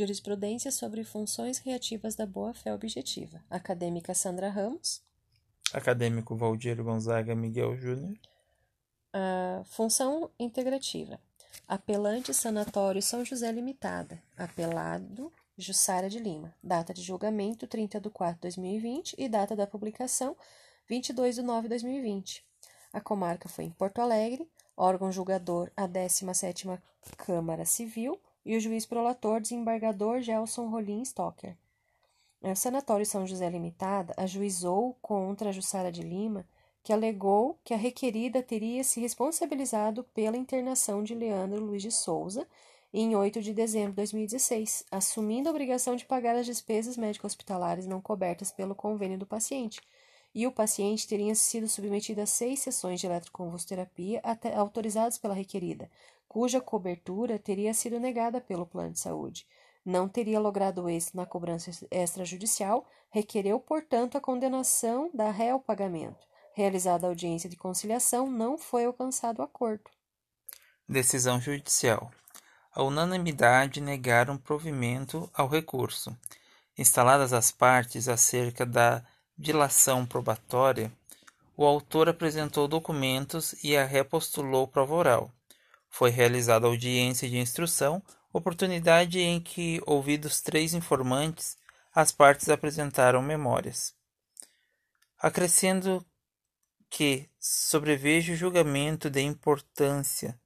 Jurisprudência sobre funções reativas da boa-fé objetiva. Acadêmica Sandra Ramos. Acadêmico Valdir Gonzaga Miguel Júnior. Função integrativa. Apelante Sanatório São José Limitada. Apelado Jussara de Lima. Data de julgamento 30/04/2020 e data da publicação 22/09/2020. A comarca foi em Porto Alegre, órgão julgador a 17ª Câmara Civil e o juiz prolator desembargador Gelson Rolim Stoker. O Sanatório São José Limitada ajuizou contra a Jussara de Lima, que alegou que a requerida teria se responsabilizado pela internação de Leandro Luiz de Souza em 8 de dezembro de 2016, assumindo a obrigação de pagar as despesas médico-hospitalares não cobertas pelo convênio do paciente, e o paciente teria sido submetido a 6 sessões de eletroconvulsoterapia autorizadas pela requerida, cuja cobertura teria sido negada pelo plano de saúde. Não teria logrado êxito na cobrança extrajudicial, requereu, portanto, a condenação da ré ao pagamento. Realizada a audiência de conciliação, não foi alcançado o acordo. Decisão judicial. A unanimidade negaram provimento ao recurso. Instaladas as partes acerca da dilação probatória, o autor apresentou documentos e a ré postulou prova oral. Foi realizada audiência de instrução, oportunidade em que, ouvidos 3 informantes, as partes apresentaram memórias. Acrescendo que sobreveja o julgamento de importância,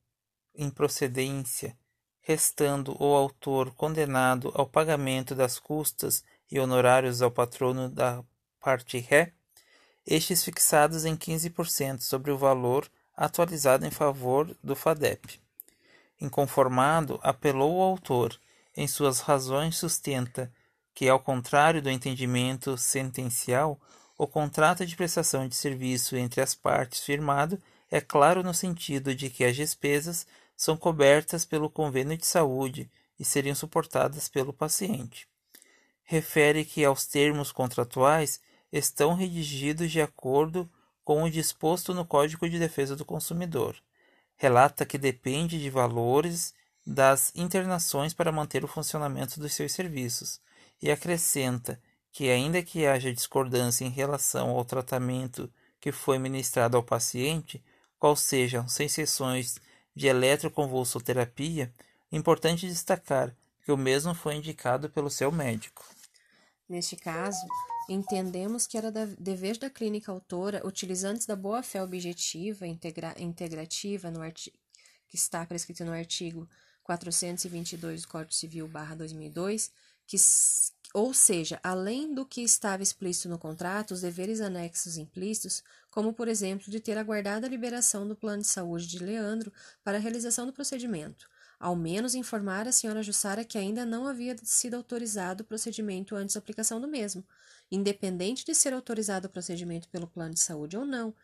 improcedência, restando o autor condenado ao pagamento das custas e honorários ao patrono da parte ré, estes fixados em 15% sobre o valor atualizado em favor do FADEP. Inconformado, apelou o autor. Em suas razões sustenta que, ao contrário do entendimento sentencial, o contrato de prestação de serviço entre as partes firmado é claro no sentido de que as despesas são cobertas pelo convênio de saúde e seriam suportadas pelo paciente. Refere que aos termos contratuais estão redigidos de acordo com o disposto no Código de Defesa do Consumidor. Relata que depende de valores das internações para manter o funcionamento dos seus serviços e acrescenta que, ainda que haja discordância em relação ao tratamento que foi ministrado ao paciente, qual sejam 6 sessões de eletroconvulsoterapia, importante destacar que o mesmo foi indicado pelo seu médico. Neste caso, entendemos que era dever da clínica autora, utilizantes da boa-fé objetiva integrativa que está prescrito no artigo 422 do Código Civil /2002, que, ou seja, além do que estava explícito no contrato, os deveres anexos implícitos, como, por exemplo, de ter aguardado a liberação do plano de saúde de Leandro para a realização do procedimento, ao menos informar a senhora Jussara que ainda não havia sido autorizado o procedimento antes da aplicação do mesmo, independente de ser autorizado o procedimento pelo plano de saúde ou não.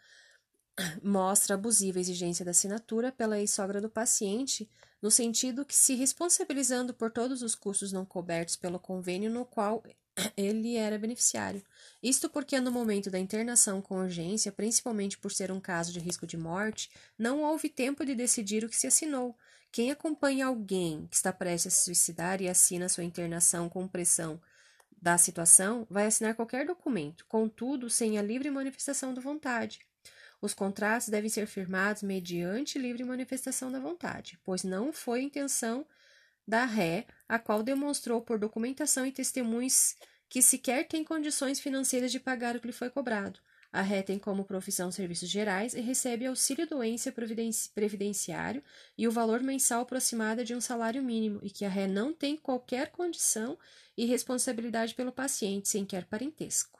Mostra abusiva a exigência da assinatura pela ex-sogra do paciente, no sentido que se responsabilizando por todos os custos não cobertos pelo convênio no qual ele era beneficiário. Isto porque no momento da internação com urgência, principalmente por ser um caso de risco de morte, não houve tempo de decidir o que se assinou. Quem acompanha alguém que está prestes a se suicidar e assina sua internação com pressão da situação, vai assinar qualquer documento, contudo, sem a livre manifestação da vontade. Os contratos devem ser firmados mediante livre manifestação da vontade, pois não foi intenção da ré, a qual demonstrou por documentação e testemunhos que sequer tem condições financeiras de pagar o que lhe foi cobrado. A ré tem como profissão serviços gerais e recebe auxílio doença previdenciário e o valor mensal aproximado de um salário mínimo, e que a ré não tem qualquer condição e responsabilidade pelo paciente, sem qualquer parentesco.